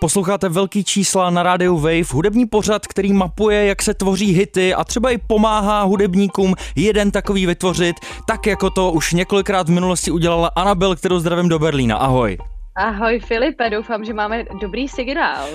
Posloucháte Velký čísla na rádiu Wave, hudební pořad, který mapuje, jak se tvoří hity a třeba i pomáhá hudebníkům jeden takový vytvořit, tak jako to už několikrát v minulosti udělala Anabel, kterou zdravím do Berlína. Ahoj. Ahoj Filipe, doufám, že máme dobrý signál.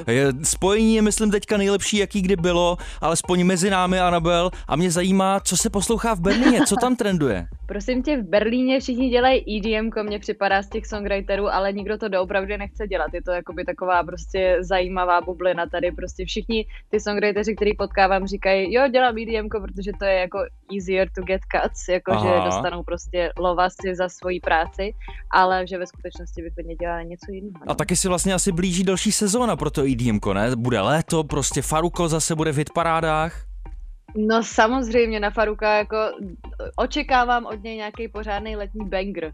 Spojení je, myslím, teďka nejlepší, jaký kdy bylo, alespoň mezi námi, Anabel, a mě zajímá, co se poslouchá v Berlíně, co tam trenduje. Prosím tě, v Berlíně všichni dělají EDM, mně připadá z těch songwriterů, ale nikdo to doopravdy nechce dělat. Je to jakoby taková prostě zajímavá bublina tady, prostě všichni ty songwriteři, který potkávám, říkají, jo, dělám EDM, protože to je jako easier to get cuts, jakože dostanou prostě lovasy za svoji práci, ale že ve skutečnosti by to nedělali něco jiného. A taky si vlastně asi blíží další sezóna pro to EDM-ko, ne? Bude léto, prostě Faruko zase bude v hitparádách. No samozřejmě na Faruka jako očekávám od něj nějaký pořádný letní banger.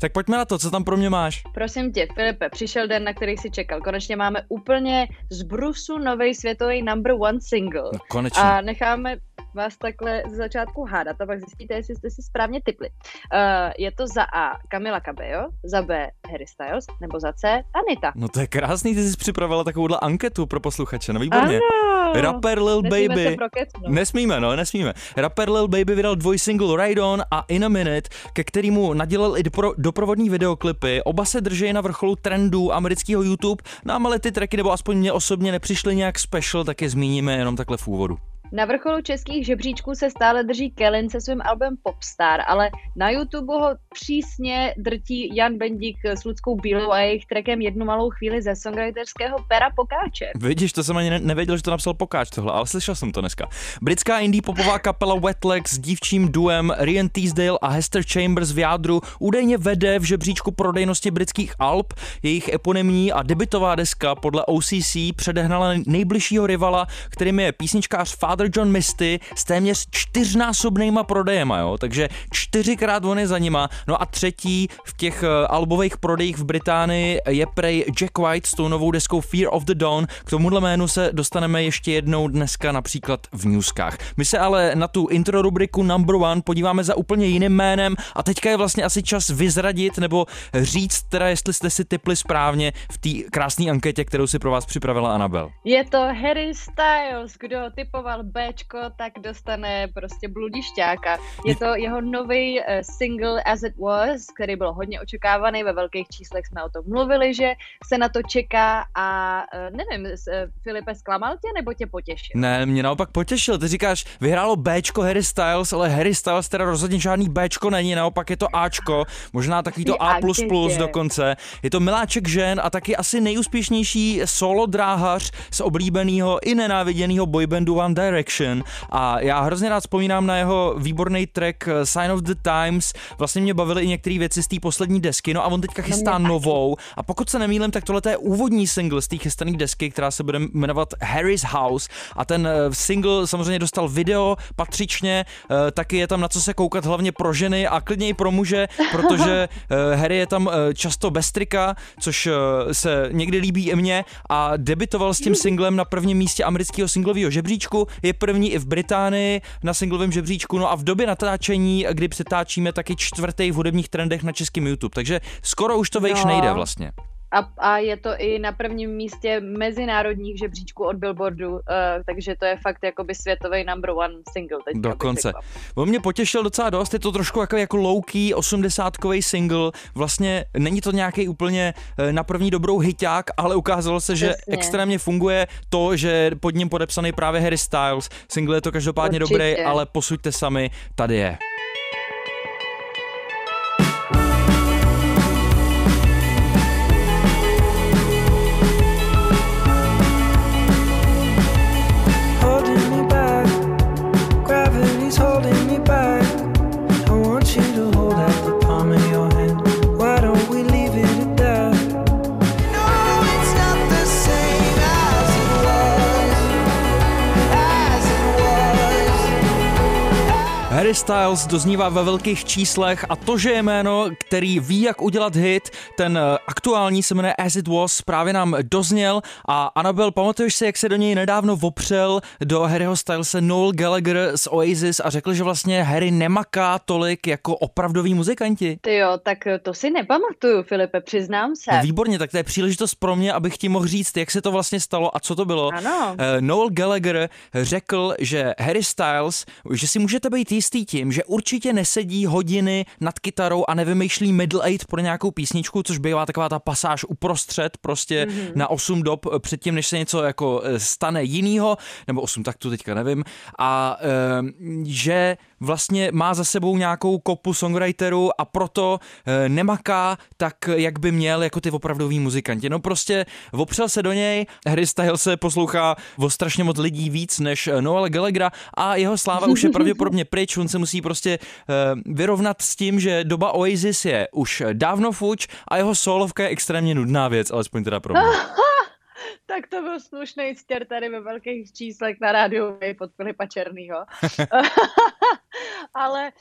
Tak pojďme na to, co tam pro mě máš. Prosím tě, Filipe, přišel den, na který si čekal. Konečně máme úplně z brusu novej světový number one single. No, konečně. A necháme vás takhle ze začátku hádat a pak zjistíte, jestli jste si správně tipli. Je to za A Camila Cabello, za B Harry Styles nebo za C Anita. No to je krásný, ty jsi připravila takovouhle anketu pro posluchače, no výborně. Ano, rapper Lil Baby, nesmíme. Rapper Lil Baby vydal dvojsingle Ride On a In a Minute, ke kterému nadělal i doprovodní videoklipy. Oba se drží na vrcholu trendů amerického YouTube, nám ale ty tracky, nebo aspoň mě osobně, nepřišly nějak special, tak je zmíníme jenom takhle v úvodu. Na vrcholu českých žebříčků se stále drží Kalen se svým albem Popstar, ale na YouTube ho přísně drtí Jan Bendig s Ludskou Bílou a jejich trackem Jednu malou chvíli ze songwriterského pera Pokáče. Vidíš, to jsem ani nevěděl, že to napsal Pokáč tohle, ale slyšel jsem to dneska. Britská indie popová kapela Wet Leg s dívčím duem Ryan Teasdale a Hester Chambers v jádru údajně vede v žebříčku prodejnosti britských alb. Jejich eponymní a debutová deska podle OCC předehnala nejbližšího rivala, kterým je písničkář John Misty s téměř 4násobnýma prodejema, jo? Takže 4krát on je za nima. No a třetí v těch albových prodejích v Británii je prej Jack White s tou novou deskou Fear of the Dawn. K tomuhle jménu se dostaneme ještě jednou dneska například v newskách. My se ale na tu intro rubriku Number One podíváme za úplně jiným jménem a teďka je vlastně asi čas vyzradit nebo říct teda, jestli jste si tipli správně v té krásné anketě, kterou si pro vás připravila Anabel. Je to Harry Styles, kdo typoval Bčko, tak dostane prostě bludišťáka. Je to jeho nový single As It Was, který byl hodně očekávaný, ve velkých číslech jsme o tom mluvili, že se na to čeká a nevím, Filipe, zklamal tě nebo tě potěšil? Ne, mě naopak potěšil, ty říkáš, vyhrálo Bčko Harry Styles, ale Harry Styles teda rozhodně žádný Bčko není, naopak je to Ačko, možná takový to A++ dokonce. Je to miláček žen a taky asi nejúspěšnější solo dráhař z oblíbeného i nenáviděného boybandu One Direction. A já hrozně rád vzpomínám na jeho výborný track Sign of the Times, vlastně mě bavily i některé věci z té poslední desky, no a on teďka chystá novou a pokud se nemýlím, tak tohle je úvodní single z té chystané desky, která se bude jmenovat Harry's House a ten single samozřejmě dostal video patřičně, taky je tam na co se koukat hlavně pro ženy a klidně i pro muže, protože Harry je tam často bez trika, což se někdy líbí i mně a debitoval s tím singlem na prvním místě amerického singlového žebříčku, je první i v Británii na singlovém žebříčku, no a v době natáčení, kdy přetáčíme, taky čtvrtý v hudebních trendech na českém YouTube, takže skoro už to vejš nejde vlastně. A je to i na prvním místě mezinárodních žebříčků od Billboardu, takže to je fakt jakoby světový number one single. Dokonce. On mě potěšil docela dost, je to trošku jako low-key 80kový single, vlastně není to nějaký úplně na první dobrou hiťák, ale ukázalo se, že přesně extrémně funguje to, že pod ním podepsaný právě Harry Styles. Single je to každopádně dobrý, ale posuďte sami, tady je. Why don't we leave it at that? No, it's not the same. Harry Styles doznívá ve velkých číslech a to, že je jméno, který ví, jak udělat hit, ten aktuální se jmenuje As It Was, právě nám dozněl. A Anabel, pamatuješ si, jak se do něj nedávno vopřel do Harryho Stylese Noel Gallagher z Oasis a řekl, že vlastně Harry nemaká tolik jako opravdoví muzikanti? Ty jo, tak to si nepamatuju, Filipe, přiznám se. No, výborně, tak to je příležitost pro mě, abych ti mohl říct, jak se to vlastně stalo a co to bylo. Ano. Noel Gallagher řekl, že Harry Styles, že si můžete být jistý tím, že určitě nesedí hodiny nad kytarou a nevymýšlí middle eight pro nějakou písničku, což bývá taková ta pasáž uprostřed, prostě na 8 dob předtím, než se něco jako stane jinýho, nebo 8 taktů, teďka nevím, a že vlastně má za sebou nějakou kopu songwriterů a proto nemaká tak, jak by měl, jako ty opravdoví muzikanti. No prostě opřel se do něj, Harry Styles se poslouchá o strašně moc lidí víc než Noel Gallaghera a jeho sláva už je pravděpodobně pryč, on se musí prostě vyrovnat s tím, že doba Oasis je už dávno fuč a jeho solovka je extrémně nudná věc, alespoň teda pro mě. Tak to byl slušnej stěr tady ve velkých číslech na rádiu pod Filipa Černýho. Ale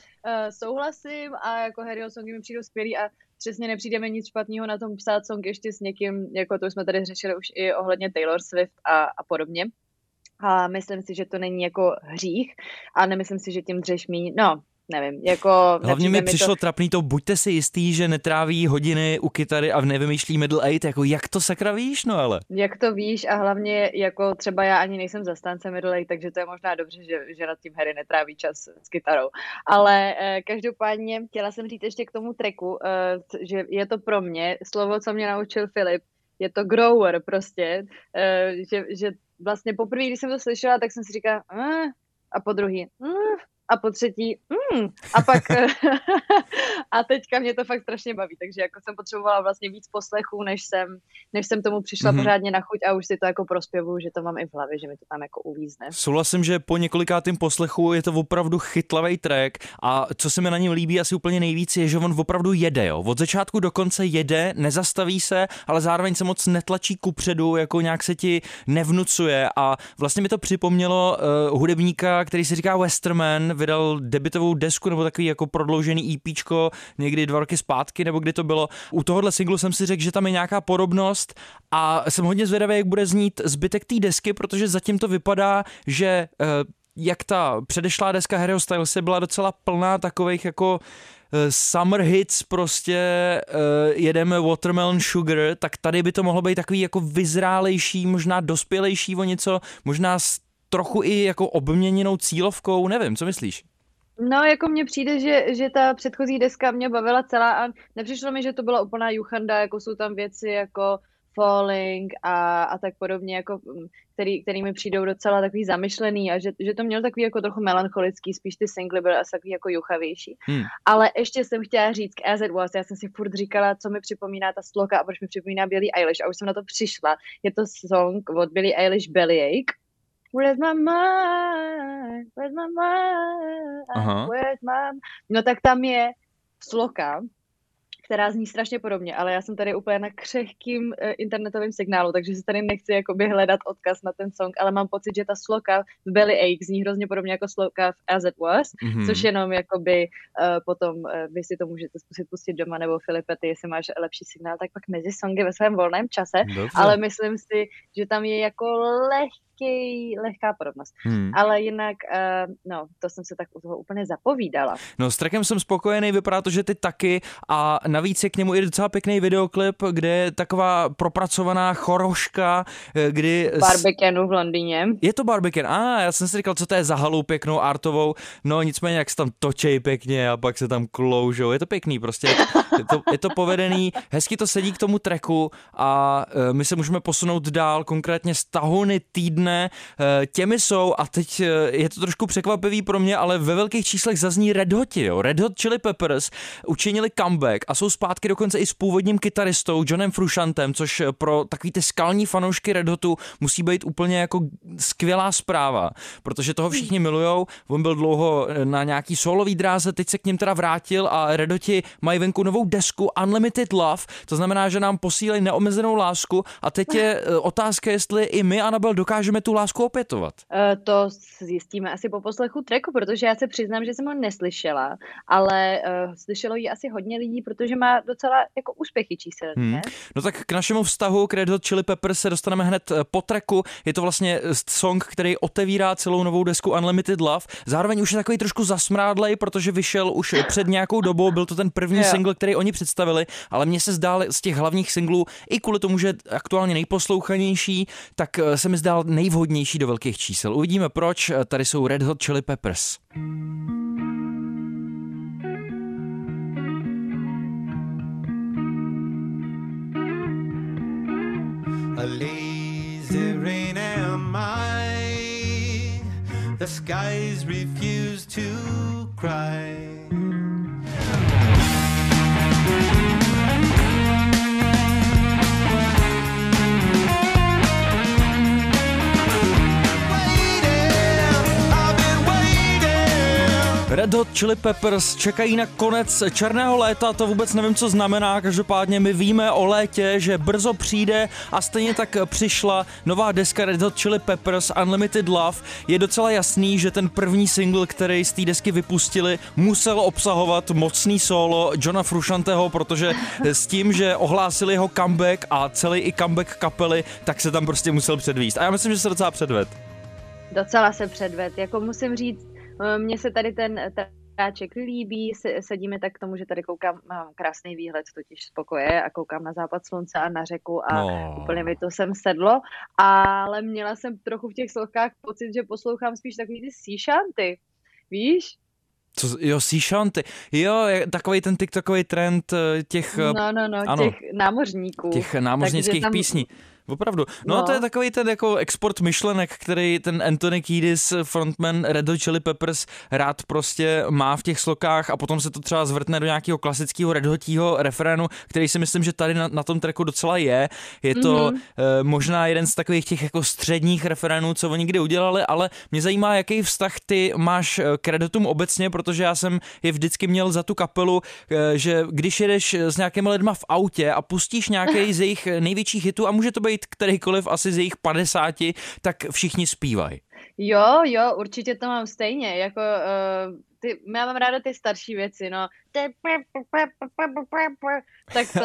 souhlasím a jako Harryho songy mi přijdou skvělý a přesně nepřijdeme nic špatného na tom psát song ještě s někým, jako to jsme tady řešili už i ohledně Taylor Swift a podobně. A myslím si, že to není jako hřích a nemyslím si, že tím dřeš míň, no, nevím, jako... Hlavně mi přišlo trapný to, buďte si jistý, že netráví hodiny u kytary a nevymýšlí middle eight, jako jak to sakra víš, no ale... Jak to víš a hlavně jako třeba já ani nejsem zastánce middle eight, takže to je možná dobře, že nad tím Harry netráví čas s kytarou. Ale každopádně chtěla jsem říct ještě k tomu tracku, že je to pro mě slovo, co mě naučil Filip, je to grower prostě, že vlastně poprvé, když jsem to slyšela, tak jsem si říkala a po druhý a po třetí a pak a teďka mě to fakt strašně baví, takže jako jsem potřebovala vlastně víc poslechů, než jsem tomu přišla pořádně na chuť a už si to jako prospěvuju, že to mám i v hlavě, že mi to tam jako uvízne. Souhlasím, že po několikátým poslechu je to opravdu chytlavý track a co se mi na něm líbí asi úplně nejvíc je, že on opravdu jede, jo. Od začátku do konce jede, nezastaví se, ale zároveň se moc netlačí kupředu, jako nějak se ti nevnucuje a vlastně mi to připomnělo hudebníka, který se říká Westerman, vydal debutovou desku nebo takový jako prodloužený EPčko někdy 2 roky zpátky, nebo kdy to bylo. U tohohle singlu jsem si řekl, že tam je nějaká podobnost a jsem hodně zvědavý, jak bude znít zbytek té desky, protože zatím to vypadá, že jak ta předešlá deska Harryho Stylese byla docela plná takových jako summer hits, prostě jedeme Watermelon Sugar, tak tady by to mohlo být takový jako vyzrálejší, možná dospělejší o něco, možná trochu i jako obměněnou cílovkou, nevím, co myslíš? No, jako mně přijde, že ta předchozí deska mě bavila celá a nepřišlo mi, že to byla úplná juchanda, jako jsou tam věci jako Falling a tak podobně, jako, který mi přijdou docela takový zamyšlený a že to mělo takový jako trochu melancholický, spíš ty singly byly asi takový jako juchavější. Ale ještě jsem chtěla říct k As It Was, já jsem si furt říkala, co mi připomíná ta sloka a proč mi připomíná Billie Eilish a už jsem na to přišla. Je to song od Billie Eilish Bellyache. Where's my mind, where's my mind. No tak tam je sloka, která zní strašně podobně, ale já jsem tady úplně na křehkým internetovém signálu, takže si tady nechci jakoby hledat odkaz na ten song, ale mám pocit, že ta sloka v Bellyache zní hrozně podobně jako sloka v As It Was, což jenom jakoby potom vy si to můžete zkusit pustit doma, nebo Filipe, ty, jestli máš lepší signál, tak pak mezi songy ve svém volném čase. Dobře. Ale myslím si, že tam je jako lehká podobnost. Ale jinak, no, to jsem se tak u toho úplně zapovídala. No, s trackem jsem spokojený, vypadá to, že ty taky a navíc je k němu i docela pěkný videoklip, kde je taková propracovaná choroška, kdy... Barbicanu v Londýně. Je to Barbican, já jsem si říkal, co to je za halou pěknou artovou, no nicméně, jak se tam točej pěkně a pak se tam kloužou, je to pěkný prostě, je to povedený, hezky to sedí k tomu tracku a my se můžeme posunout dál, konkrétně z tahouny týdne těmi jsou, a teď je to trošku překvapivý pro mě, ale ve velkých číslech zazní Red Hoti, jo. Red Hot Chili Peppers učinili comeback a jsou jsou zpátky dokonce i s původním kytaristou Johnem Frusciantem, což pro takový ty skalní fanoušky Red Hotu musí být úplně jako skvělá zpráva, protože toho všichni milujou. On byl dlouho na nějaký solový dráze, teď se k ním teda vrátil a Red Hoti mají venku novou desku Unlimited Love, to znamená, že nám posílají neomezenou lásku a teď je otázka, jestli i my, Anabel, dokážeme tu lásku opětovat. To zjistíme asi po poslechu tracku, protože já se přiznám, že jsem ho neslyšela, ale slyšelo ji asi hodně lidí, protože má docela jako úspěchy číselné. No tak k našemu vztahu k Red Hot Chili Peppers se dostaneme hned po tracku. Je to vlastně song, který otevírá celou novou desku Unlimited Love. Zároveň už je takový trošku zasmrádlej, protože vyšel už před nějakou dobou, byl to ten první single, který oni představili, ale mně se zdál z těch hlavních singlů, i kvůli tomu, že je aktuálně nejposlouchanější, tak se mi zdál nejvhodnější do velkých čísel. Uvidíme proč, tady jsou Red Hot Chili Peppers. A lazy rain am I, the skies refuse to cry. Red Hot Chili Peppers čekají na konec černého léta, to vůbec nevím, co znamená, každopádně my víme o létě, že brzo přijde a stejně tak přišla nová deska Red Hot Chili Peppers Unlimited Love. Je docela jasný, že ten první single, který z té desky vypustili, musel obsahovat mocný solo Johna Fruscianteho, protože s tím, že ohlásili jeho comeback a celý i comeback kapely, tak se tam prostě musel předvést. A já myslím, že se docela předved. Docela se předved, jako musím říct, mně se tady ten tráček líbí, sedíme tak k tomu, že tady koukám, mám krásný výhled totiž z pokoje a koukám na západ slunce a na řeku a úplně mi to sem sedlo, ale měla jsem trochu v těch složkách pocit, že poslouchám spíš takový ty sea shanty, víš? Co, jo, sea shanty. Jo, takový ten tiktokový trend těch... No, těch námořníků. Těch námořnických písní. Opravdu. No, to je takový ten jako export myšlenek, který ten Anthony Kiedis, frontman Red Hot Chili Peppers, rád prostě má v těch slokách a potom se to třeba zvrtne do nějakého klasického Red Hotího refrénu, který si myslím, že tady na tom tracku docela je. Je to možná jeden z takových těch jako středních refrénů, co oni kdy udělali, ale mě zajímá, jaký vztah ty máš k Red Hotům obecně, protože já jsem je vždycky měl za tu kapelu, že když jedeš s nějakými lidma v autě a pustíš nějaký z jejich největších hitů a může to být kterýkoliv asi z jejich 50, tak všichni zpívají. Jo, určitě to mám stejně, jako já mám ráda ty starší věci, no. Tak to,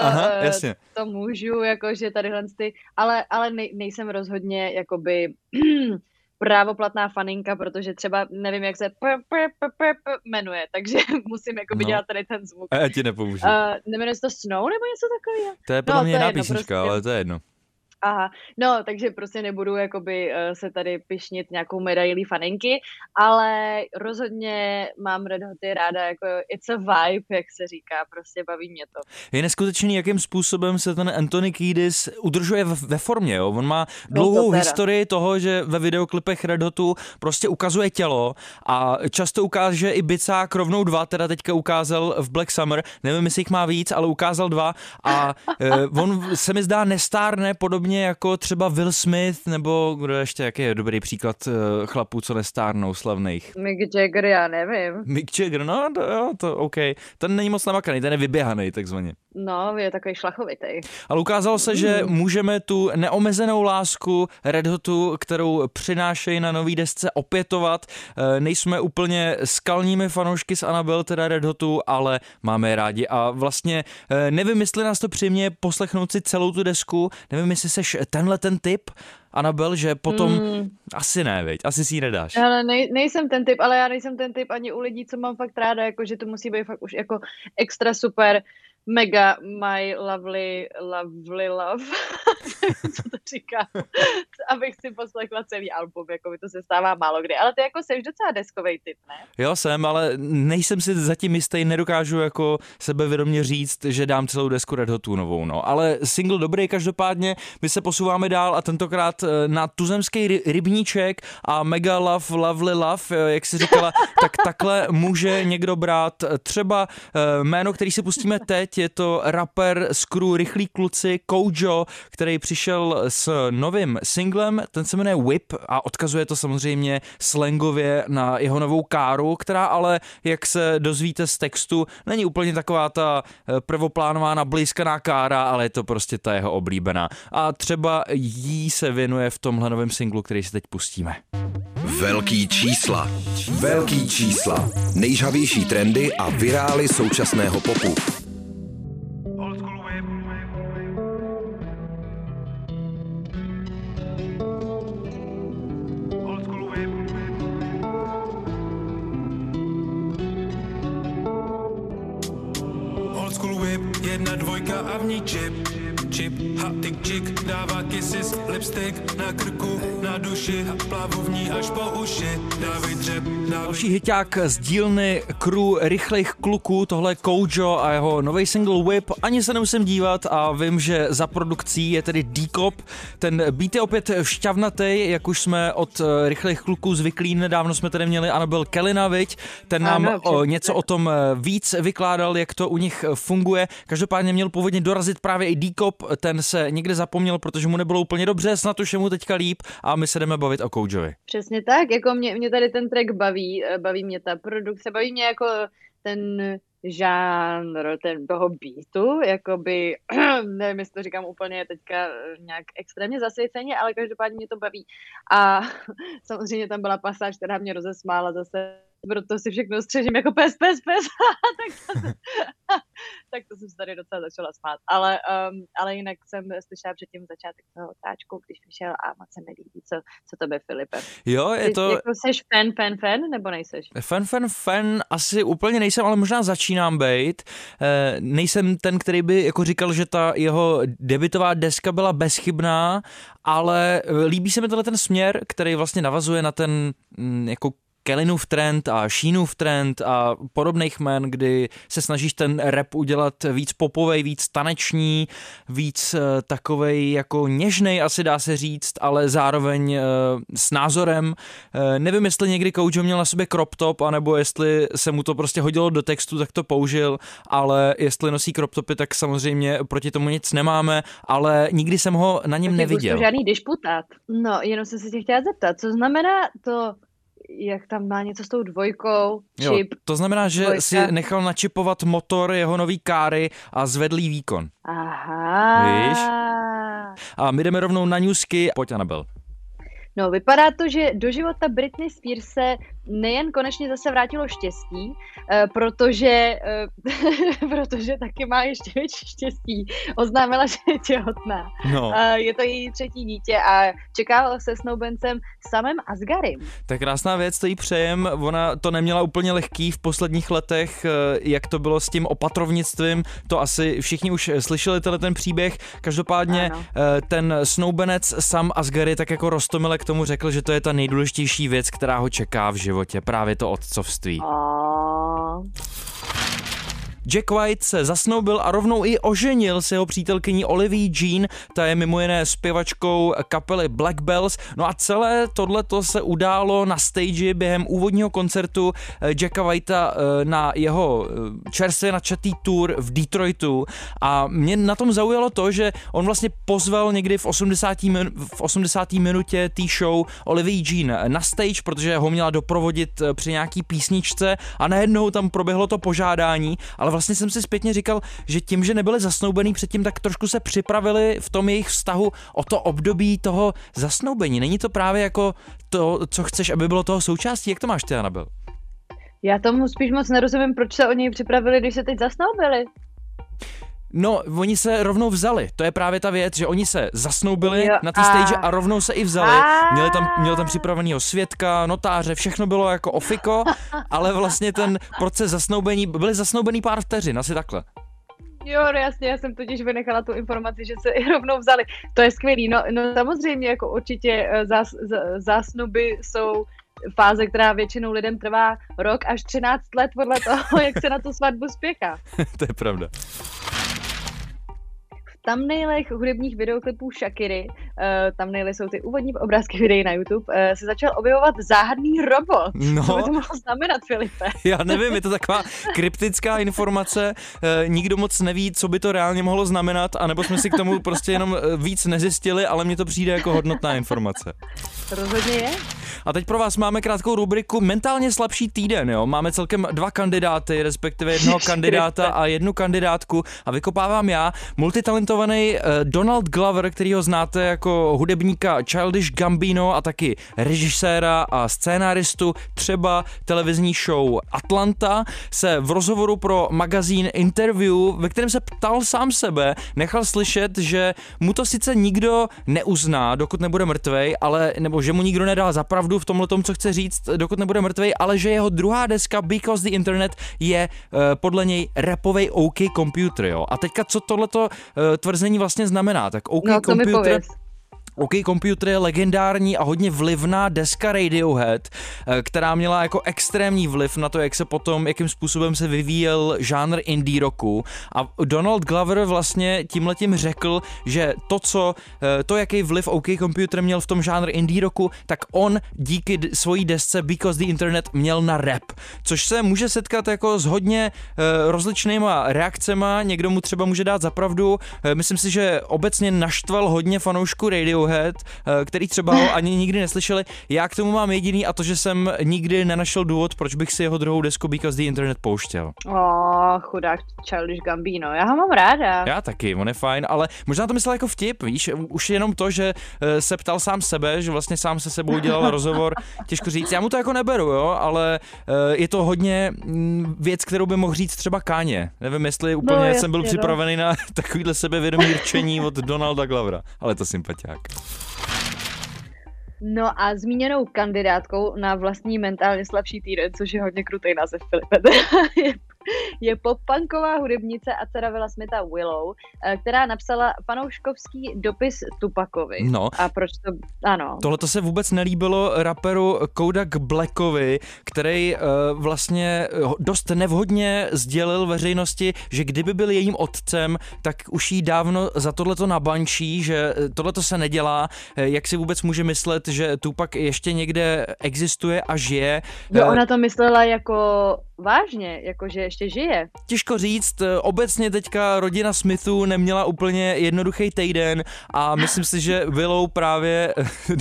to můžu, jakože tadyhle ty, ale nejsem rozhodně, jakoby právoplatná faninka, protože třeba nevím, jak se jmenuje, takže musím dělat tady ten zvuk. A já ti nepomůžu. Nemenuje se to Snow nebo něco takového? To je podle mě jiná písnička, ale to je jedno. Aha, no, takže prostě nebudu jakoby se tady pyšnit nějakou medailí faninky, ale rozhodně mám Red Hoty ráda, jako it's a vibe, jak se říká, prostě baví mě to. Je neskutečný, jakým způsobem se ten Anthony Kiedis udržuje ve formě, jo? On má dlouhou historii toho, že ve videoklipech Red Hotu prostě ukazuje tělo a často ukáže i bicák rovnou 2, teda teďka ukázal v Black Summer, nevím, jestli jich má víc, ale ukázal 2 a on se mi zdá nestárne podobně jako třeba Will Smith, nebo kdo ještě, jaký je dobrý příklad chlapů, co nestárnou, slavných? Mick Jagger, já nevím. Mick Jagger, no jo, to OK. Ten není moc namakaný, ten je vyběhaný takzvaně. No, je takový šlachovitej. Ale ukázalo se, že můžeme tu neomezenou lásku Red Hotu, kterou přinášejí na nový desce, opětovat. Nejsme úplně skalními fanoušky s Anabel, teda Red Hotu, ale máme je rádi. A vlastně nevím, jestli nás to přiměje poslechnout si celou tu desku, nevím, jestli seš tenhle ten typ, Anabel, že potom asi ne, viď? Asi si ji nedáš. Ale nejsem ten typ, ale já nejsem ten typ ani u lidí, co mám fakt ráda, jako že to musí být fakt už jako extra super, mega my lovely love, co to říkám. abych si poslechla celý album, jako by to se stává málo kdy, ale ty jako seš docela deskovej typ, ne? Jo, jsem, ale nejsem si zatím jistý, nedokážu jako sebevědomě říct, že dám celou desku Red Hotu novou, no, ale single dobrý, každopádně my se posouváme dál a tentokrát na tuzemský rybníček a Mega Love, Lovely Love, jak jsi říkala, tak takhle může někdo brát třeba jméno, který si pustíme teď, je to rapper z crew Rychlí kluci Kojo, který přišel s novým singlem, ten se jmenuje Whip a odkazuje to samozřejmě slangově na jeho novou káru, která ale, jak se dozvíte z textu, není úplně taková ta prvoplánová nablízkaná kára, ale je to prostě ta jeho oblíbená. A třeba jí se věnuje v tomhle novém singlu, který si teď pustíme. Velký čísla. Velký čísla. Nejžhavější trendy a virály současného popu. Jedna dvojka a v ní čip, čip, hatik, čik, dává kisses, lipstick na krku, na duši, plavu v ní až po uši, dávej dřep, dávej. Další hiťák z dílny crew Rychlejch kluků, tohle je Kojo a jeho nový single Whip, ani se nemusím dívat a vím, že za produkcí je tedy D-Cop, ten beat je opět šťavnatej, jak už jsme od Rychlejch kluků zvyklí, nedávno jsme tady měli Anabel Kelina, viď? Ten nám něco o tom víc vykládal, jak to u nich funguje, každopádně měl původně dorazit právě i D-Cop, ten se někde zapomněl, protože mu nebylo úplně dobře, snad už je mu teďka líp a my se jdeme bavit o Kojovi. Přesně tak, jako mě tady ten track baví mě ta produkce, baví mě jako ten žánr toho beatu, jakoby, nevím, jestli to říkám úplně teďka nějak extrémně zasvěceně, ale každopádně mě to baví a samozřejmě tam byla pasáž, která mě rozesmála zase, proto si všechno střežím jako pes, tak to jsem se tady docela začala smát, ale jinak jsem slyšela předtím začátek toho otáčku, když vyšel a moc se mi líbí, co to by Filipe. Jo, je to... Jako seš fan, nebo nejseš? Fan, asi úplně nejsem, ale možná začínám být. Nejsem ten, který by jako říkal, že ta jeho debutová deska byla bezchybná, ale líbí se mi tenhle ten směr, který vlastně navazuje na ten jako Kelinův trend a Sheenův trend a podobných jmen, kdy se snažíš ten rap udělat víc popovej, víc taneční, víc takovej jako něžnej, asi dá se říct, ale zároveň s názorem. Nevím, jestli někdy Kojo měl na sobě crop top, anebo jestli se mu to prostě hodilo do textu, tak to použil, ale jestli nosí crop topy, tak samozřejmě proti tomu nic nemáme, ale nikdy jsem ho na něm neviděl. Žádný disputát. No, jenom jsem se tě chtěla zeptat, co znamená to... Jak tam má něco s tou dvojkou, čip. Jo, to znamená, že dvojka. Si nechal načipovat motor jeho nový káry a zvedlý výkon. Aha. Víš? A my jdeme rovnou na newsky. Pojď, Anabel. No, vypadá to, že do života Britney Spears se nejen konečně zase vrátilo štěstí, protože taky má ještě větší štěstí. Oznámila, že je těhotná. No. Je to její třetí dítě a čeká se snoubencem samým Asgarim. Tak krásná věc, to jí přejem. Ona to neměla úplně lehký v posledních letech, jak to bylo s tím opatrovnictvím. To asi všichni už slyšeli ten příběh. Každopádně ano. Ten snoubenec Sam Asghari tak jako roztomile k tomu řekl, že to je ta nejdůležitější věc, která ho čeká v životě. Právě to otcovství. Jack White se zasnoubil a rovnou i oženil s jeho přítelkyní Olivia Jean, ta je mimo jiné zpěvačkou kapely Black Bells. No a celé tohleto se událo na stage během úvodního koncertu Jacka Whitea na jeho čerstvě načatý tour v Detroitu a mě na tom zaujalo to, že on vlastně pozval někdy v 80. minutě té show Olivia Jean na stage, protože ho měla doprovodit při nějaký písničce a najednou tam proběhlo to požádání, ale vlastně jsem si zpětně říkal, že tím, že nebyli zasnoubený předtím, tak trošku se připravili v tom jejich vztahu o to období toho zasnoubení. Není to právě jako to, co chceš, aby bylo toho součástí? Jak to máš ty, Anabel? Já tomu spíš moc nerozumím, proč se o něj připravili, když se teď zasnoubili. No, oni se rovnou vzali. To je právě ta věc, že oni se zasnoubili na té stage a rovnou se i vzali. Měli tam připravenýho svědka, notáře, všechno bylo jako ofiko, ale vlastně ten proces zasnoubení, byli zasnoubený pár vteřin, asi takhle. Jo, jasně, já jsem totiž vynechala tu informaci, že se i rovnou vzali. To je skvělý. No samozřejmě, jako určitě zásnuby jsou fáze, která většinou lidem trvá rok až 13 let podle toho, jak se na tu svatbu spěchá. To je pravda. Thumbnailech hudebních videoklipů Shakiry, thumbnaily jsou ty úvodní obrázky videí na YouTube, se začal objevovat záhadný robot. No. Co by to mohlo znamenat, Filipe? Já nevím, je to taková kryptická informace, nikdo moc neví, co by to reálně mohlo znamenat, anebo jsme si k tomu prostě jenom víc nezjistili, ale mně to přijde jako hodnotná informace. Rozhodně je. A teď pro vás máme krátkou rubriku Mentálně slabší týden, jo? Máme celkem dva kandidáty, respektive jednoho kandidáta a jednu kandidátku a vykopávám já multitalentovaný Donald Glover, kterýho znáte jako hudebníka Childish Gambino a taky režiséra a scénáristu třeba televizní show Atlanta, se v rozhovoru pro magazín Interview, ve kterém se ptal sám sebe, nechal slyšet, že mu to sice nikdo neuzná, dokud nebude mrtvej, ale nebo že mu nikdo nedá za pravdu v tomhle tom, co chce říct, dokud nebude mrtvej, ale že jeho druhá deska Because the Internet je podle něj rapovej OK Computer, jo. A teďka co tohleto tvrzení vlastně znamená? Tak OK Computer... OK Computer je legendární a hodně vlivná deska Radiohead, která měla jako extrémní vliv na to, jak se potom, jakým způsobem se vyvíjel žánr indie rocku. A Donald Glover vlastně tímhletím řekl, že to, jaký vliv OK Computer měl v tom žánru indie rocku, tak on díky svojí desce Because the Internet měl na rap. Což se může setkat jako s hodně rozličnýma reakcema, někdo mu třeba může dát za pravdu. Myslím si, že obecně naštval hodně fanoušku Radiohead, který třeba ho ani nikdy neslyšeli. Já k tomu mám jediný a to, že jsem nikdy nenašel důvod, proč bych si jeho druhou desku Because the Internet pouštěl. Chudák Childish Gambino, já ho mám ráda. Já taky, on je fajn, ale možná to myslel jako vtip, víš, už jenom to, že se ptal sám sebe, že vlastně sám se sebou dělal rozhovor, těžko říct, já mu to jako neberu, jo, ale je to hodně věc, kterou by mohl říct třeba Kanye. Nevím, jestli úplně jsem byl připravený na takovýhle sebevědomý rčení od Donalda Glovera, ale to sympatiák. No a zmíněnou kandidátkou na vlastní mentálně slabší týden, což je hodně krutej název, Filipe, je pop-punková hudebnice a dcera Willa Smitha Willow, která napsala fanouškovský dopis Tupakovi. No. A proč to... Ano. Tohle to se vůbec nelíbilo raperu Kodak Blackovi, který vlastně dost nevhodně sdělil veřejnosti, že kdyby byl jejím otcem, tak už jí dávno za tohleto nabančí, že tohleto se nedělá. Jak si vůbec může myslet, že Tupak ještě někde existuje a žije? Jo, ona to myslela jako... Vážně, jakože ještě žije. Těžko říct, obecně teďka rodina Smithů neměla úplně jednoduchý týden a myslím si, že Willow právě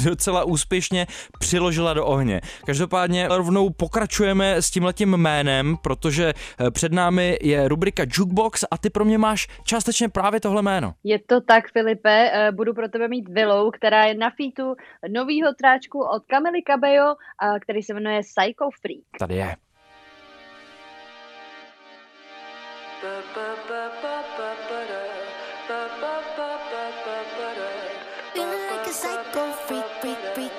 docela úspěšně přiložila do ohně. Každopádně rovnou pokračujeme s tímhletím jménem, protože před námi je rubrika Jukebox a ty pro mě máš částečně právě tohle jméno. Je to tak, Filipe, budu pro tebe mít Willow, která je na featu novýho tráčku od Camily Cabello, který se jmenuje Psycho Freak. Tady je. Feeling like a psycho freak, freak, freak.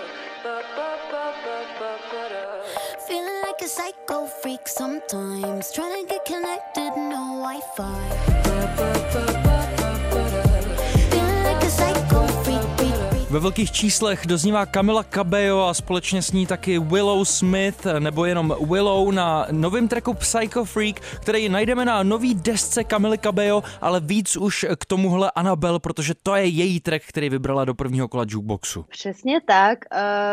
Feeling like a psycho freak sometimes. Trying to get connected, no Wi-Fi. Ve velkých číslech doznívá Camila Cabello a společně s ní taky Willow Smith, nebo jenom Willow, na novém tracku Psycho Freak, který najdeme na nový desce Camily Cabello, ale víc už k tomuhle Anabel, protože to je její track, který vybrala do prvního kola Jukeboxu. Přesně tak,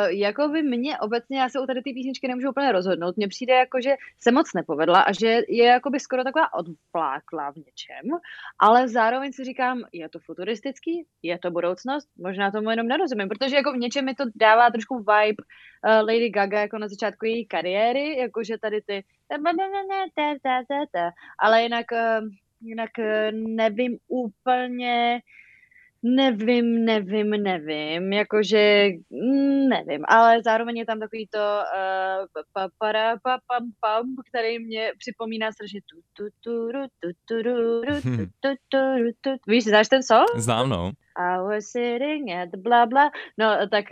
jako by mě obecně, já se u tady ty písničky nemůžu úplně rozhodnout, mně přijde jako, že se moc nepovedla a že je jako by skoro taková odvlákla v něčem, ale zároveň si říkám, je to futuristický, je to budoucnost, možná tomu jenom nerozumím, protože jako v něčem mi to dává trošku vibe Lady Gaga jako na začátku její kariéry, jakože tady ty ale jinak nevím úplně, jakože nevím, ale zároveň je tam takový to pam, který mě připomíná strašně tu. Víš, znáš ten song? Znám, no. I was sitting at the blah blah. No, tak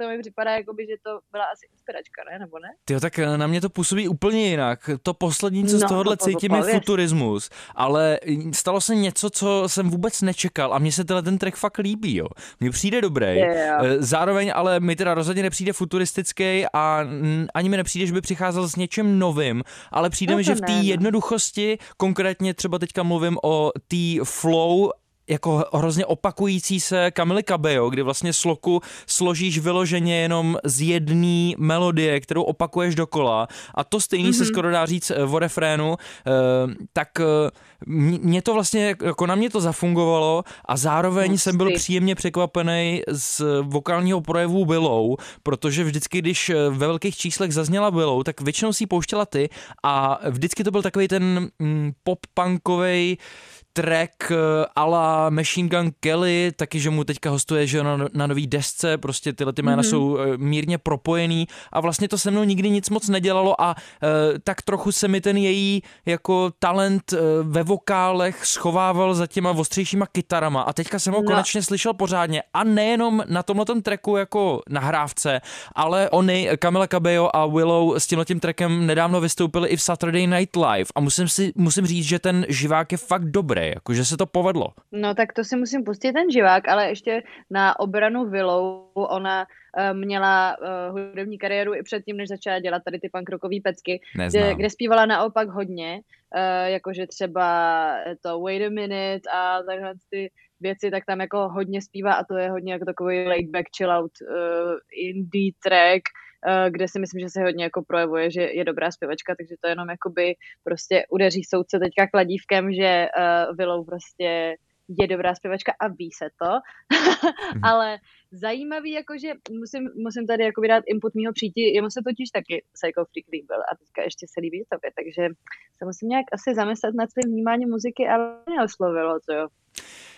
to mi připadá, jakoby, že to byla asi inspiračka, ne? Nebo ne? Tyjo, tak na mě to působí úplně jinak. To poslední, co z tohohle cítím, je futurismus. Ale stalo se něco, co jsem vůbec nečekal a mně se tenhle ten track fakt líbí, jo. Mně přijde dobrý. Zároveň ale mi teda rozhodně nepřijde futuristický a ani mi nepřijde, že by přicházel s něčím novým, ale přijde mi, že v té jednoduchosti, konkrétně třeba teďka mluvím o té flow, jako hrozně opakující se Camily Cabello, kdy vlastně sloku složíš vyloženě jenom z jedné melodie, kterou opakuješ dokola, a to stejný se skoro dá říct o refrénu, tak mě to vlastně, jako na mě to zafungovalo a zároveň jsem byl příjemně překvapený z vokálního projevu Willow, protože vždycky, když ve velkých číslech zazněla Willow, tak většinou si ji pouštěla ty a vždycky to byl takový ten pop-punkovej track a la Machine Gun Kelly, taky, že mu teďka hostuje, že na nový desce, prostě tyhle ty jména jsou mírně propojený a vlastně to se mnou nikdy nic moc nedělalo a tak trochu se mi ten její jako talent ve vokálech schovával za těma ostřejšíma kytarama a teďka jsem ho konečně slyšel pořádně a nejenom na tomhletom tracku jako nahrávce, ale oni, Camila Cabello a Willow s tímhletím trackem nedávno vystoupili i v Saturday Night Live a musím říct, že ten živák je fakt dobrý. Jakože se to povedlo. No tak to si musím pustit ten živák, ale ještě na obranu Willow, ona měla hudební kariéru i předtím, než začala dělat tady ty punkrokový pecky, kde zpívala naopak hodně, jakože třeba to Wait a Minute a takhle ty věci, tak tam jako hodně zpívá a to je hodně jako takový laid back, chill out indie track, kde si myslím, že se hodně jako projevuje, že je dobrá zpěvačka, takže to jenom jakoby prostě udeří soudce teďka kladívkem, že Willow prostě je dobrá zpěvačka a ví se to. Ale zajímavý, jakože musím tady jakoby dát input mýho přítí, jemu se totiž taky Psycho Freak líbil a teďka ještě se líbí tobě, takže se musím nějak asi zamyslet nad svým vnímáním muziky, ale neoslovilo to, jo.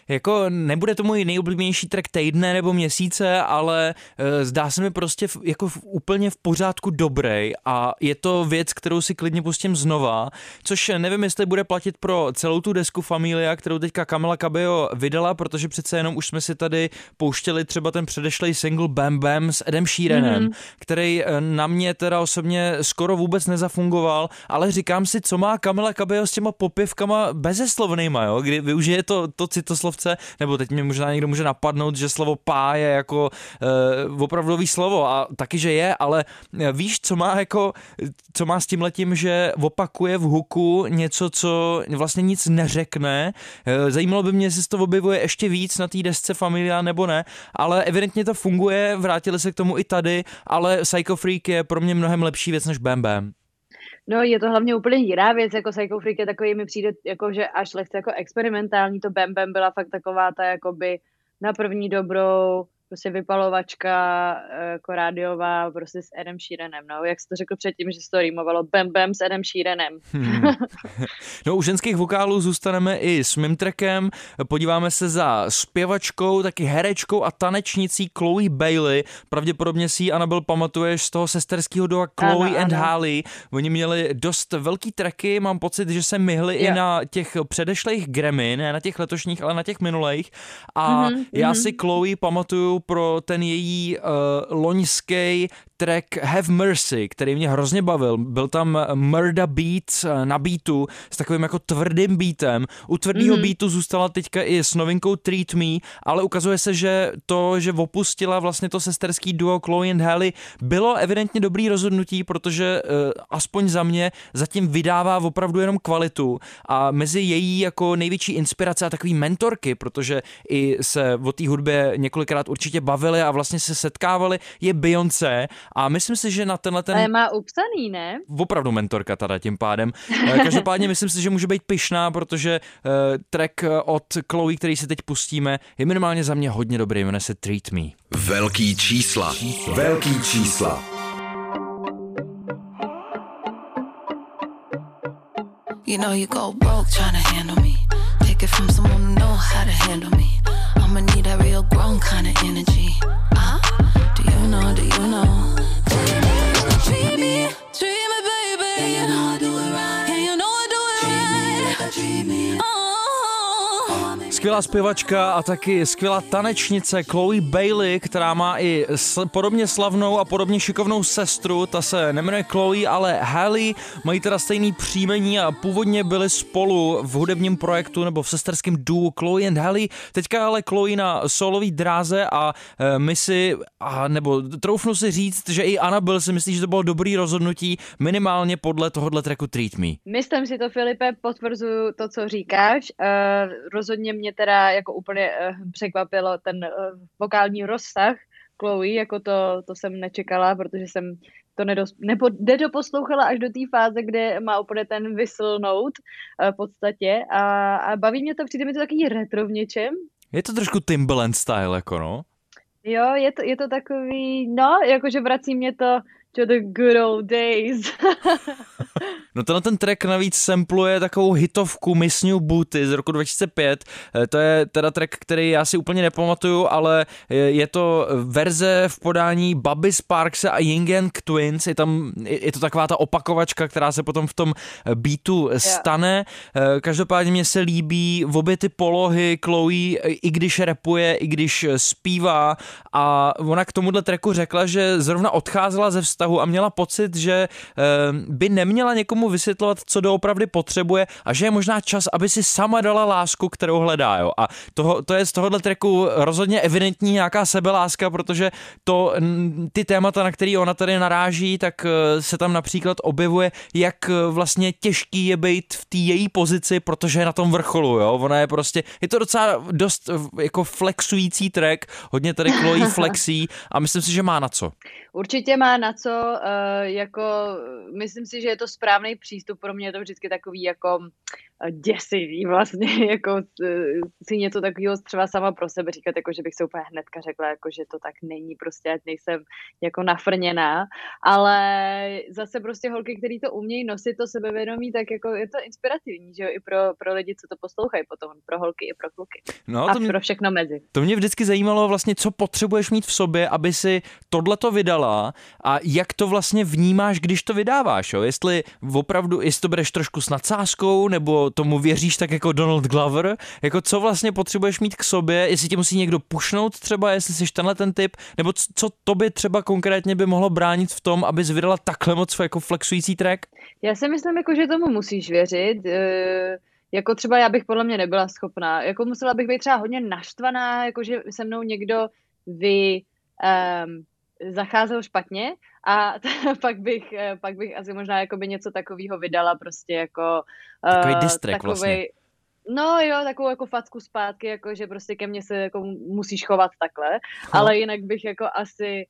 Jako nebude to můj nejoblíbenější track týdne nebo měsíce, ale zdá se mi prostě jako úplně v pořádku dobrý a je to věc, kterou si klidně pustím znova, což nevím, jestli bude platit pro celou tu desku Familia, kterou teďka Camila Cabello vydala, protože přece jenom už jsme si tady pouštěli třeba ten předešlej single Bam Bam s Edem Sheeranem, který na mě teda osobně skoro vůbec nezafungoval, ale říkám si, co má Camila Cabello s těma popivkama bezeslovnýma, jo, kdy využije to citoslovné, nebo teď mě možná někdo může napadnout, že slovo pá je jako opravdový slovo a taky, že je, ale víš, co má s tímhletím, že opakuje v hooku něco, co vlastně nic neřekne. Zajímalo by mě, jestli to objevuje ještě víc na té desce Familia nebo ne, ale evidentně to funguje, vrátili se k tomu i tady, ale Psycho Freak je pro mě mnohem lepší věc než Bam Bam. No, je to hlavně úplně jiná věc, jako Psycho Freak je takový, mi přijde, jako, že až lehce jako experimentální, to Bam Bam byla fakt taková ta, jakoby na první dobrou, prostě vypalovačka, jako rádiová, prostě s Edem Sheeranem, no, jak jsi to řekl předtím, že se to rýmovalo, Bam Bam s Edem Sheeranem. No, u ženských vokálů zůstaneme i s mým trackem, podíváme se za zpěvačkou, taky herečkou a tanečnicí Chloe Bailey, pravděpodobně si ji, Anabel, pamatuješ z toho sesterského dua Chloe ano, and Halle, oni měli dost velký tracky, mám pocit, že se myhli i na těch předešlých Grammy, ne na těch letošních, ale na těch minulejch a já si Chloe pamatuju pro ten její loňský track Have Mercy, který mě hrozně bavil. Byl tam Murda Beats na beatu s takovým jako tvrdým beatem. U tvrdýho beatu zůstala teďka i s novinkou Treat Me, ale ukazuje se, že to, že opustila vlastně to sesterský duo Chloe and Halle, bylo evidentně dobrý rozhodnutí, protože aspoň za mě zatím vydává opravdu jenom kvalitu a mezi její jako největší inspirace a takový mentorky, protože i se o té hudbě několikrát určitě bavili a vlastně se setkávali, je Beyoncé a myslím si, že na tenhle ten... Ale má upsaný, ne? Opravdu mentorka teda tím pádem. Každopádně myslím si, že může být pyšná, protože track od Chloe, který si teď pustíme, je minimálně za mě hodně dobrý, jmenuje se Treat Me. Velký čísla. Velký čísla. You know you go broke trying to handle me. Take it from someone who know how to handle me. I'ma need that real grown kind of energy. Do you know? Treat me, treat me, baby. Yeah, you know I do it right. Treat me, treat me. skvělá zpěvačka a taky skvělá tanečnice Chloe Bailey, která má i podobně slavnou a podobně šikovnou sestru. Ta se nemenuje Chloe, ale Halle. Mají teda stejný příjmení a původně byli spolu v hudebním projektu nebo v sesterském duo Chloe and Halle. Teďka ale Chloe na solový dráze a my si, nebo troufnu si říct, že i Anabel si myslí, že to bylo dobrý rozhodnutí, minimálně podle tohohle tracku Treat Me. Myslím si to, Filipe, potvrzuju to, co říkáš. Rozhodně mě teda jako úplně překvapilo ten vokální rozsah Chloe, jako to jsem nečekala, protože jsem to nedoposlouchala až do té fáze, kde má úplně ten whistle note v podstatě a baví mě to, přijde mi to takový retro v něčem. Je to trošku Timbaland style, jako no? Jo, je to takový, no, jakože vrací mě to to the good old days. No ten track navíc sampluje takovou hitovku Miss New Booty z roku 2005. To je teda track, který já si úplně nepamatuju, ale je to verze v podání Bobby Sparkse a Ying & Twins. Je to taková ta opakovačka, která se potom v tom beatu stane. Každopádně mě se líbí obě ty polohy Chloe, i když rapuje, i když zpívá, a ona k tomuhle tracku řekla, že zrovna odcházela ze vztahu a měla pocit, že by neměla někomu vysvětlovat, co doopravdy potřebuje a že je možná čas, aby si sama dala lásku, kterou hledá. Jo. A to je z tohohle tracku rozhodně evidentní nějaká sebeláska, protože ty témata, na který ona tady naráží, tak se tam například objevuje, jak vlastně těžký je být v té její pozici, protože je na tom vrcholu. Jo. Ona je prostě, je to docela dost jako flexující track, hodně tady Chloe flexí a myslím si, že má na co. Určitě má na co, jako myslím si, že je to správný přístup, pro mě je to vždycky takový jako děsivý vlastně, jako si něco takového třeba sama pro sebe říkat, jako že bych se úplně hnedka řekla, jako že to tak není prostě, ať nejsem jako nafrněná, ale zase prostě holky, který to umějí nosit, to sebevědomí, tak jako je to inspirativní, že jo, i pro lidi, co to poslouchají potom, pro holky i pro kluky a pro všechno mezi. To mě vždycky zajímalo vlastně, co potřebuješ mít v sobě, aby si tohleto vydala a jak to vlastně vnímáš, když to vydáváš, jo, jestli to bereš trošku s nadsázkou, nebo tomu věříš tak jako Donald Glover, jako co vlastně potřebuješ mít k sobě, jestli tě musí někdo pušnout třeba, jestli jsi tenhle ten typ, nebo co tobě třeba konkrétně by mohlo bránit v tom, abys vydala takhle moc jako flexující track? Já si myslím, jako, že tomu musíš věřit, jako třeba já bych podle mě nebyla schopná, jako musela bych být třeba hodně naštvaná, jakože se mnou někdo zacházel špatně a pak bych asi možná jakoby něco takového vydala prostě jako takový distrek vlastně. No jo, takovou jako facku zpátky, jako že prostě ke mně se jako musíš chovat takhle, ale jinak bych jako asi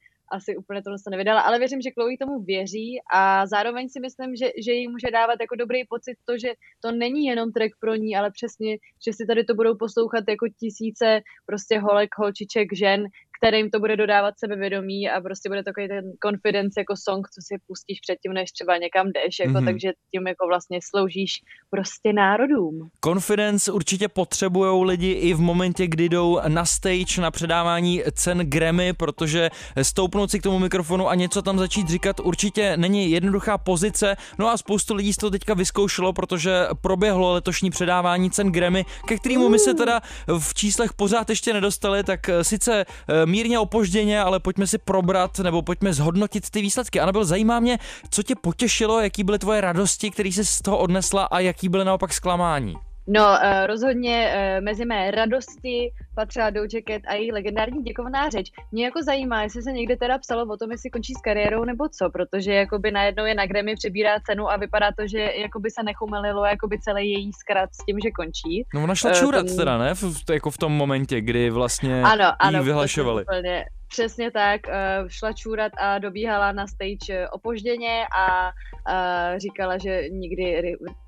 úplně to se nevydala, ale věřím, že Chloe tomu věří a zároveň si myslím, že jí může dávat jako dobrý pocit to, že to není jenom track pro ní, ale přesně, že si tady to budou poslouchat jako tisíce prostě holek, holčiček, žen, kterým to bude dodávat sebevědomí a prostě bude takový ten confidence jako song, co si pustíš předtím, než třeba někam jdeš, jako, takže tím jako vlastně sloužíš prostě národům. Confidence určitě potřebujou lidi i v momentě, kdy jdou na stage na předávání cen Grammy, protože stoupnout si k tomu mikrofonu a něco tam začít říkat určitě není jednoduchá pozice, no a spoustu lidí to teďka vyzkoušelo, protože proběhlo letošní předávání cen Grammy, ke kterému my se teda v číslech pořád ještě nedostali, tak sice mírně opožděně, ale pojďme si probrat nebo pojďme zhodnotit ty výsledky. Anabel, zajímá mě, co tě potěšilo, jaký byly tvoje radosti, který jsi z toho odnesla a jaký byly naopak zklamání? No, rozhodně mezi mé radosti patřila Doja Cat a její legendární děkovná řeč. Mě jako zajímá, jestli se někde teda psalo o tom, jestli končí s kariérou nebo co, protože jakoby najednou je na Grammy, přebírá cenu a vypadá to, že jakoby se nechumelilo jakoby celý její zkrat s tím, že končí. No ona šla čůrat teda, ne? Jako v tom momentě, kdy vlastně jí vyhlašovali. Ano, přesně tak, šla čůrat a dobíhala na stage opožděně a říkala, že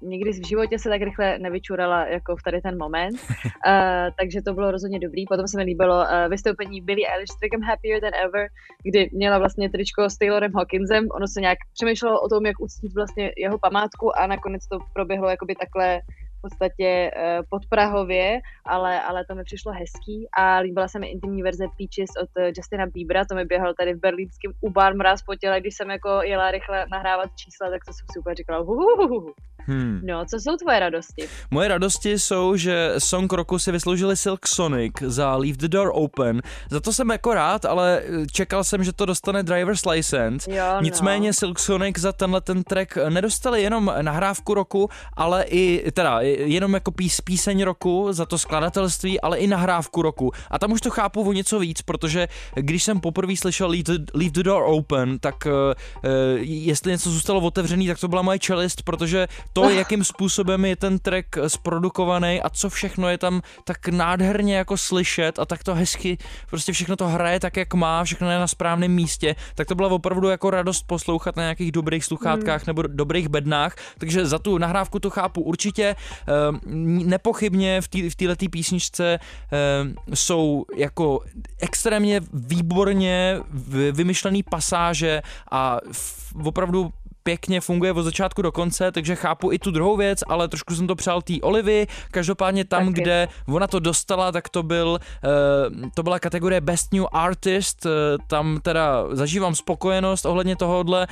nikdy v životě se tak rychle nevyčurala jako v tady ten moment, takže to bylo rozhodně dobrý. Potom se mi líbilo vystoupení Billie Eilish s trackem Happier Than Ever, kdy měla vlastně tričko s Taylorem Hawkinsem, ono se nějak přemýšlelo o tom, jak uctít vlastně jeho památku a nakonec to proběhlo jakoby takhle v podstatě podprahově, ale to mi přišlo hezký a líbila se mi intimní verze Peaches od Justina Biebera, to mi běhalo tady v berlínském u Bar mraz po těle, když jsem jako jela rychle nahrávat čísla, tak to jsem si úplně říkala No, co jsou tvoje radosti? Moje radosti jsou, že song roku si vysloužili Silk Sonic za Leave the Door Open. Za to jsem jako rád, ale čekal jsem, že to dostane Driver's License. Jo, no. Nicméně Silk Sonic za tenhle ten track nedostali jenom nahrávku roku, ale i teda jenom jako píseň roku za to skladatelství, ale i nahrávku roku. A tam už to chápu o něco víc, protože když jsem poprvé slyšel Leave the Door Open, tak jestli něco zůstalo otevřený, tak to byla moje čelist, protože to, jakým způsobem je ten track zprodukovaný a co všechno je tam tak nádherně jako slyšet a tak to hezky, prostě všechno to hraje tak, jak má, všechno je na správném místě, tak to byla opravdu jako radost poslouchat na nějakých dobrých sluchátkách nebo dobrých bednách, takže za tu nahrávku to chápu určitě. Nepochybně v této písničce jsou jako extrémně výborně vymyšlený pasáže a opravdu pěkně funguje od začátku do konce, takže chápu i tu druhou věc, ale trošku jsem to přál tý Olivy. Každopádně tam, taky, kde ona to dostala, tak to byla kategorie Best New Artist, tam teda zažívám spokojenost ohledně tohohle.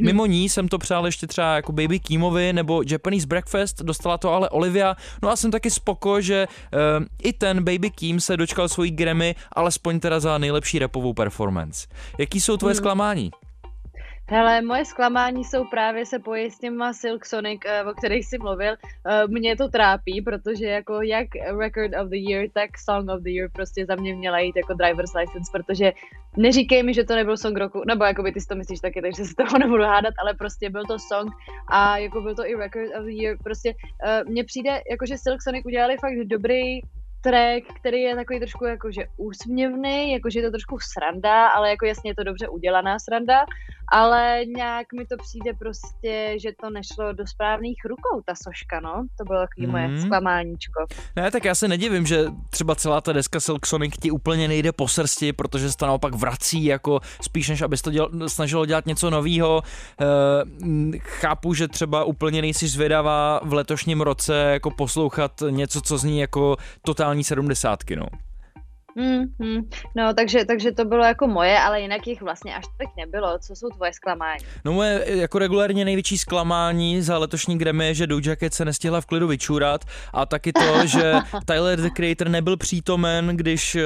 Mimo ní jsem to přál ještě třeba jako Baby Keemovi nebo Japanese Breakfast, dostala to ale Olivia. No a jsem taky spoko, že i ten Baby Keem se dočkal svojí Grammy, alespoň teda za nejlepší rapovou performance. Jaký jsou tvoje zklamání? Hele, moje zklamání jsou právě se pojí s těma Silk Sonic, o kterých jsi mluvil. Mě to trápí, protože jako jak Record of the Year, tak Song of the Year prostě za mě měla jít jako Driver's License, protože neříkej mi, že to nebyl song roku, nebo jakoby ty si to myslíš taky, takže se toho nebudu hádat, ale prostě byl to song a jako byl to i Record of the Year. Prostě mně přijde, jakože Silk Sonic udělali fakt dobrý track, který je takový trošku jakože úsměvný, jakože je to trošku sranda, ale jako jasně je to dobře udělaná sranda, ale nějak mi to přijde prostě, že to nešlo do správných rukou, ta soška, no. To bylo takový moje zklamáníčko. Ne, tak já se nedivím, že třeba celá ta deska Silk Sonic ti úplně nejde po srsti, protože se to naopak vrací, jako spíš než abys to snažilo dělat něco novýho. Chápu, že třeba úplně nejsi zvědavá v letošním roce jako poslouchat něco, co zní jako totální sedmdesátky, no. No, takže to bylo jako moje, ale jinak jich vlastně až tak nebylo. Co jsou tvoje zklamání? No moje jako regulárně největší zklamání za letošní Grammy je, že Doja Cat se nestihla v klidu vyčůrat a taky to, že Tyler the Creator nebyl přítomen, když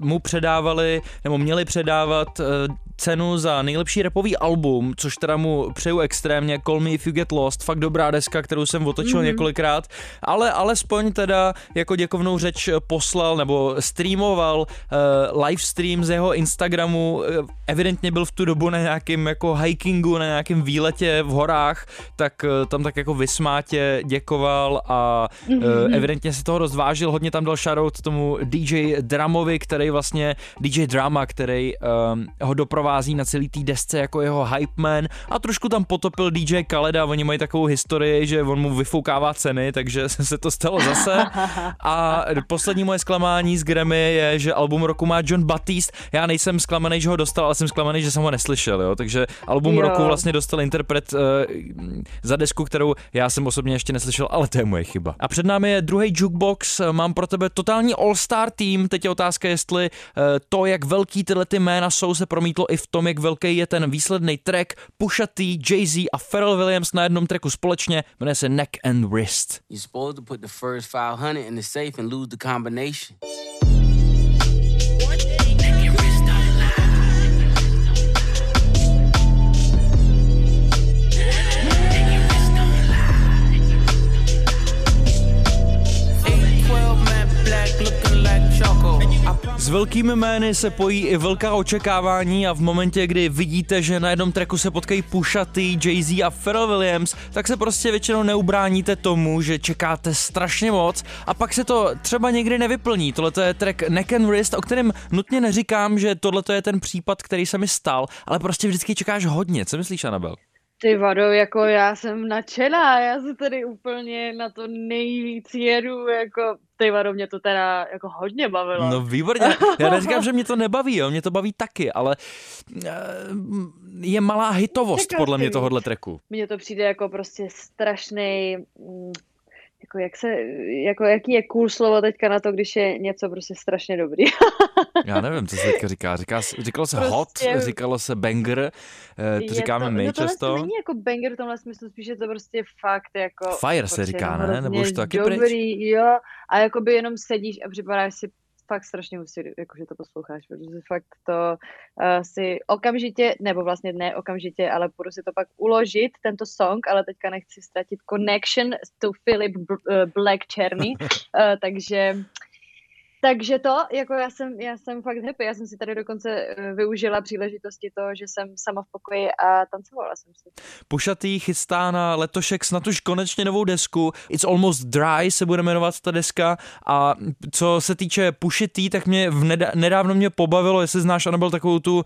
mu předávali, nebo měli předávat cenu za nejlepší rapový album, což teda mu přeju extrémně, Call Me If You Get Lost, fakt dobrá deska, kterou jsem otočil několikrát, ale alespoň teda jako děkovnou řeč poslal nebo streamoval livestream z jeho Instagramu, evidentně byl v tu dobu na nějakým jako hikingu, na nějakém výletě v horách, tak tam tak jako vysmátě děkoval a evidentně si toho rozvážil, hodně tam dal shoutout tomu DJ Drama, který ho doprovází na celý té desce jako jeho hype man a trošku tam potopil DJ Kaleda, oni mají takovou historii, že on mu vyfoukává ceny, takže se to stalo zase a poslední moje zklamání z Grammy je, že album roku má John Batiste. Já nejsem zklamaný, že ho dostal, ale jsem zklamaný, že jsem ho neslyšel, jo. Takže album roku vlastně dostal interpret za desku, kterou já jsem osobně ještě neslyšel, ale to je moje chyba. A před námi je druhý jukebox. Mám pro tebe totální all-star tým. Teď je otázka, jestli to, jak velký tyhle ty jména jsou, se promítlo i v tom, jak velký je ten výsledný track. Pusha T, Jay-Z a Pharrell Williams na jednom tracku společně, jmenuje se Neck and Wrist. You're supposed to put the first 500 in the safe and lose the combination. S velkými jmény se pojí i velká očekávání a v momentě, kdy vidíte, že na jednom tracku se potkají Pusha T, Jay-Z a Pharrell Williams, tak se prostě většinou neubráníte tomu, že čekáte strašně moc a pak se to třeba někdy nevyplní. Tohle je track Neck and Wrist, o kterém nutně neříkám, že tohle je ten případ, který se mi stal, ale prostě vždycky čekáš hodně. Co myslíš, Anabel? Ty vado, jako já jsem nadšená, já se tady úplně na to nejvíc jedu, jako ty vado, mě to teda jako hodně bavilo. No výborně, já neříkám, že mě to nebaví, jo, mě to baví taky, ale je malá hitovost podle mě tohohle tracku. Mně to přijde jako prostě strašnej... Jako jaký je cool slovo teďka na to, když je něco prostě strašně dobrý. Já nevím, co se teďka říká. Říkalo se prostě hot, říkalo se banger, to říkáme to, my často. To není jako banger v tomhle smyslu, spíš je to prostě fakt jako... Fire se říká, ne? Nebo už to taky dobrý, pryč? Jo, a jakoby jenom sedíš a připadáš si fakt strašně hustý, jakože to posloucháš, protože fakt to si okamžitě, nebo vlastně ne okamžitě, ale budu si to pak uložit, tento song, ale teďka nechci ztratit connection s tou Filip Černý, takže to, jako já jsem fakt happy, já jsem si tady dokonce využila příležitosti toho, že jsem sama v pokoji a tancovala jsem si. Pušatý chystá na letošek snad už konečně novou desku, It's Almost Dry se bude jmenovat ta deska, a co se týče Pušatý, tak mě nedávno mě pobavilo, jestli znáš, Anabel, takovou tu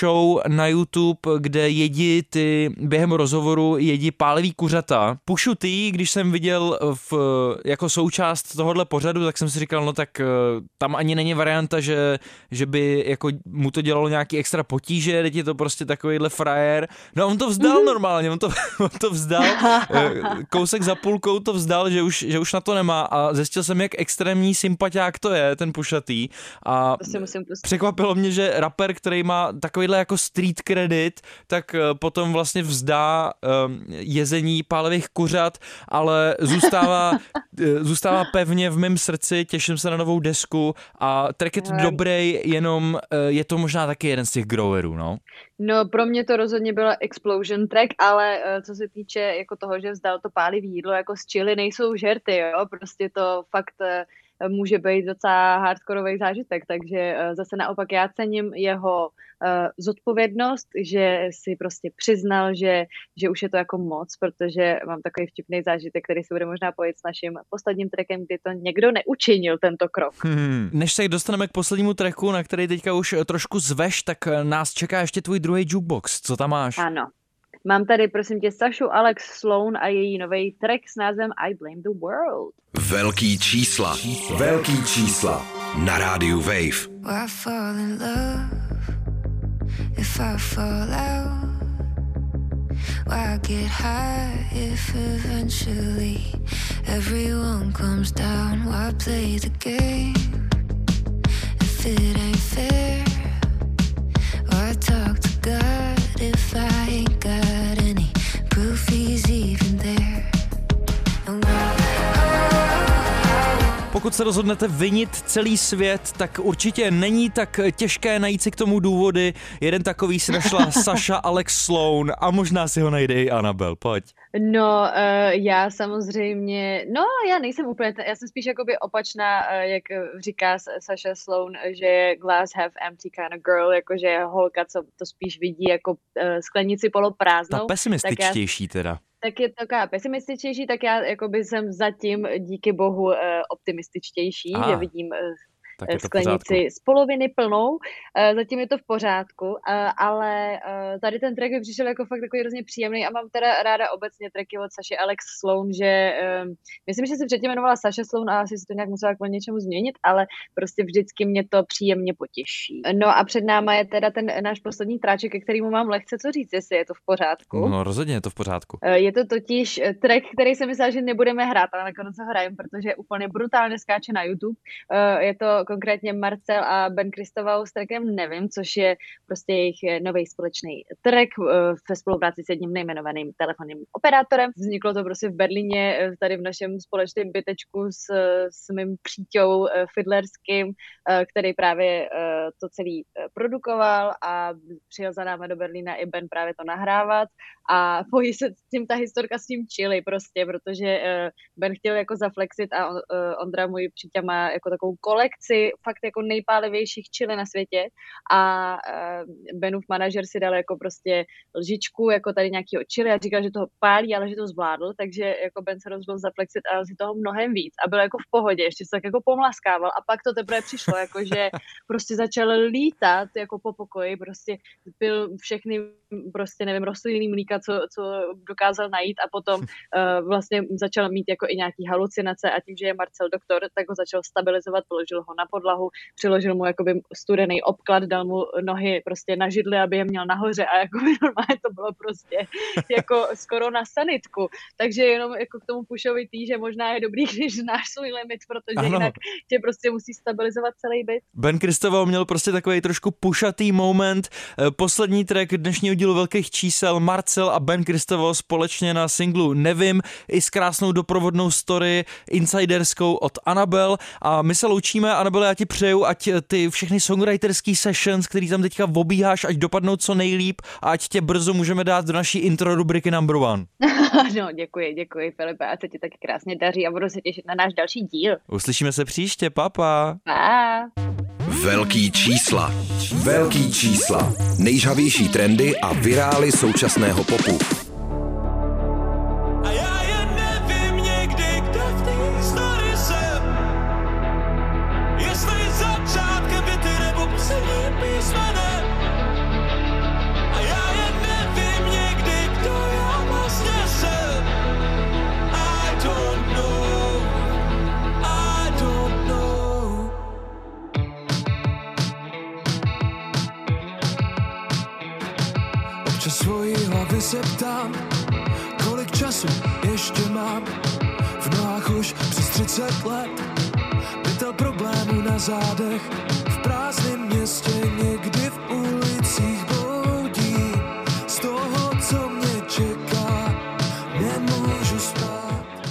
show na YouTube, kde jedí ty, během rozhovoru jedí pálivý kuřata. Pušatý, když jsem viděl jako součást tohohle pořadu, tak jsem si říkal, no tak tam ani není varianta, že by jako mu to dělalo nějaký extra potíže, teď je to prostě takovýhle frajer. No on to vzdal normálně, on to vzdal, kousek za půlkou to vzdal, že už na to nemá, a zjistil jsem, jak extrémní sympatiák to je, ten Pušatý, a překvapilo mě, že rapper, který má takovýhle jako street credit, tak potom vlastně vzdá jezení pálivých kuřat, ale zůstává pevně v mém srdci, těším se na novou desku a track je to dobrý, jenom je to možná taky jeden z těch growerů, no? No, pro mě to rozhodně byla explosion track, ale co se týče jako toho, že vzdal to pálivý jídlo, jako z chili nejsou žerty, jo? Prostě to fakt může být docela hardkorový zážitek, takže zase naopak já cením jeho zodpovědnost, že si prostě přiznal, že už je to jako moc, protože mám takový vtipný zážitek, který se bude možná pojít s naším posledním trackem, kdy to někdo neučinil tento krok. Než se dostaneme k poslednímu tracku, na který teďka už trošku zveš, tak nás čeká ještě tvůj druhý jukebox. Co tam máš? Ano. Mám tady, prosím tě, Sašu Alex Sloan a její nový track s názvem I Blame the World. Velký čísla. Velký čísla. Na rádiu Wave. Where I fall in love, if I fall out, where I get high, if eventually everyone comes down, where I play the game, if it ain't fair, where I talk to God, if I ain't got any proof he's even there. Pokud se rozhodnete vinit celý svět, tak určitě není tak těžké najít si k tomu důvody. Jeden takový si našla Saša Alex Sloan a možná si ho najde i Anabel. Pojď. No, já samozřejmě, já nejsem úplně, já jsem spíš jakoby opačná, jak říká Saša Sloan, že je glass half empty kind of girl, jakože je holka, co to spíš vidí jako sklenici poloprázdnou. Ta pesimističtější teda. Tak je taková pesimističtější, tak já jakoby jsem zatím díky bohu optimističtější, že vidím sklenici z poloviny plnou, zatím je to v pořádku, ale tady ten track mi přišel jako fakt takový hrozně příjemný a mám teda ráda obecně tracky od Saši Alex Sloan, že myslím, že se předtím jmenovala Saša Sloan a asi se to nějak musela kvůli něčemu změnit, ale prostě vždycky mě to příjemně potěší. No a před náma je teda ten náš poslední tráček, ke kterému mám lehce co říct, jestli je to v pořádku. No rozhodně je to v pořádku. Je to totiž track, který jsem myslela, že nebudeme hrát, ale nakonec ho hrajeme, protože úplně brutálně skáče na YouTube. Je to konkrétně Marcel a Ben Kristovou s trackem Nevím, což je prostě jejich nový společný track ve spolupráci s jedním nejmenovaným telefonním operátorem. Vzniklo to prostě v Berlíně, tady v našem společném bytečku s mým příťou Fidlerským, který právě to celý produkoval, a přijel za náma do Berlína i Ben právě to nahrávat, a pojí se s tím ta historka s tím chili prostě, protože Ben chtěl jako zaflexit a Ondra, můj příťa, má jako takovou kolekci fakt jako nejpálivějších chili na světě, a Benův manažer si dal jako prostě lžičku jako tady nějakýho chili a říkal, že toho pálí, ale že to zvládl, takže jako Ben se rozhodl zaflexit a si toho mnohem víc a byl jako v pohodě, ještě se tak jako pomlaskával, a pak to teprve přišlo, jako že prostě začal lítat jako po pokoji, prostě byl všechny prostě nevím, rostlinný mlíka, co dokázal najít, a potom vlastně začal mít jako i nějaký halucinace, a tím, že je Marcel doktor, tak ho začal stabilizovat, položil ho na na podlahu, přiložil mu jakoby studený obklad, dal mu nohy prostě na židli, aby je měl nahoře a jakoby normálně to bylo prostě jako skoro na sanitku. Takže jenom jako k tomu Pushovi tý, že možná je dobrý, když znáš svůj limit, protože jinak tě prostě musí stabilizovat celý byt. Ben Kristoval měl prostě takový trošku pušatý moment. Poslední track dnešního dílu Velkých čísel, Marcel a Ben Kristoval společně na singlu Nevím, i s krásnou doprovodnou story insiderskou od Anabel. A my se loučíme, Anabel, já ti přeju, ať ty všechny songwriterský sessions, který tam teďka obíháš, ať dopadnou co nejlíp a ať tě brzo můžeme dát do naší intro rubriky Number One. No, děkuji, Filipe, a se ti taky krásně daří a budu se těšit na náš další díl. Uslyšíme se příště, papa. Pa. Velký čísla. Velký čísla. Nejžhavější trendy a virály současného popu. A já je nevím někdy, kde v té story jsem. Jestli začátkem věty nebo posledním písmenem. A já je nevím někdy, kdo já vlastně jsem. I don't know. Občas svojí hlavy se ptám, času ještě mám, v nohách už přes 30 let, pytel problémů na zádech, v prázdném městě někdy v ulicích bloudím, z toho, co mě čeká, nemůžu spát.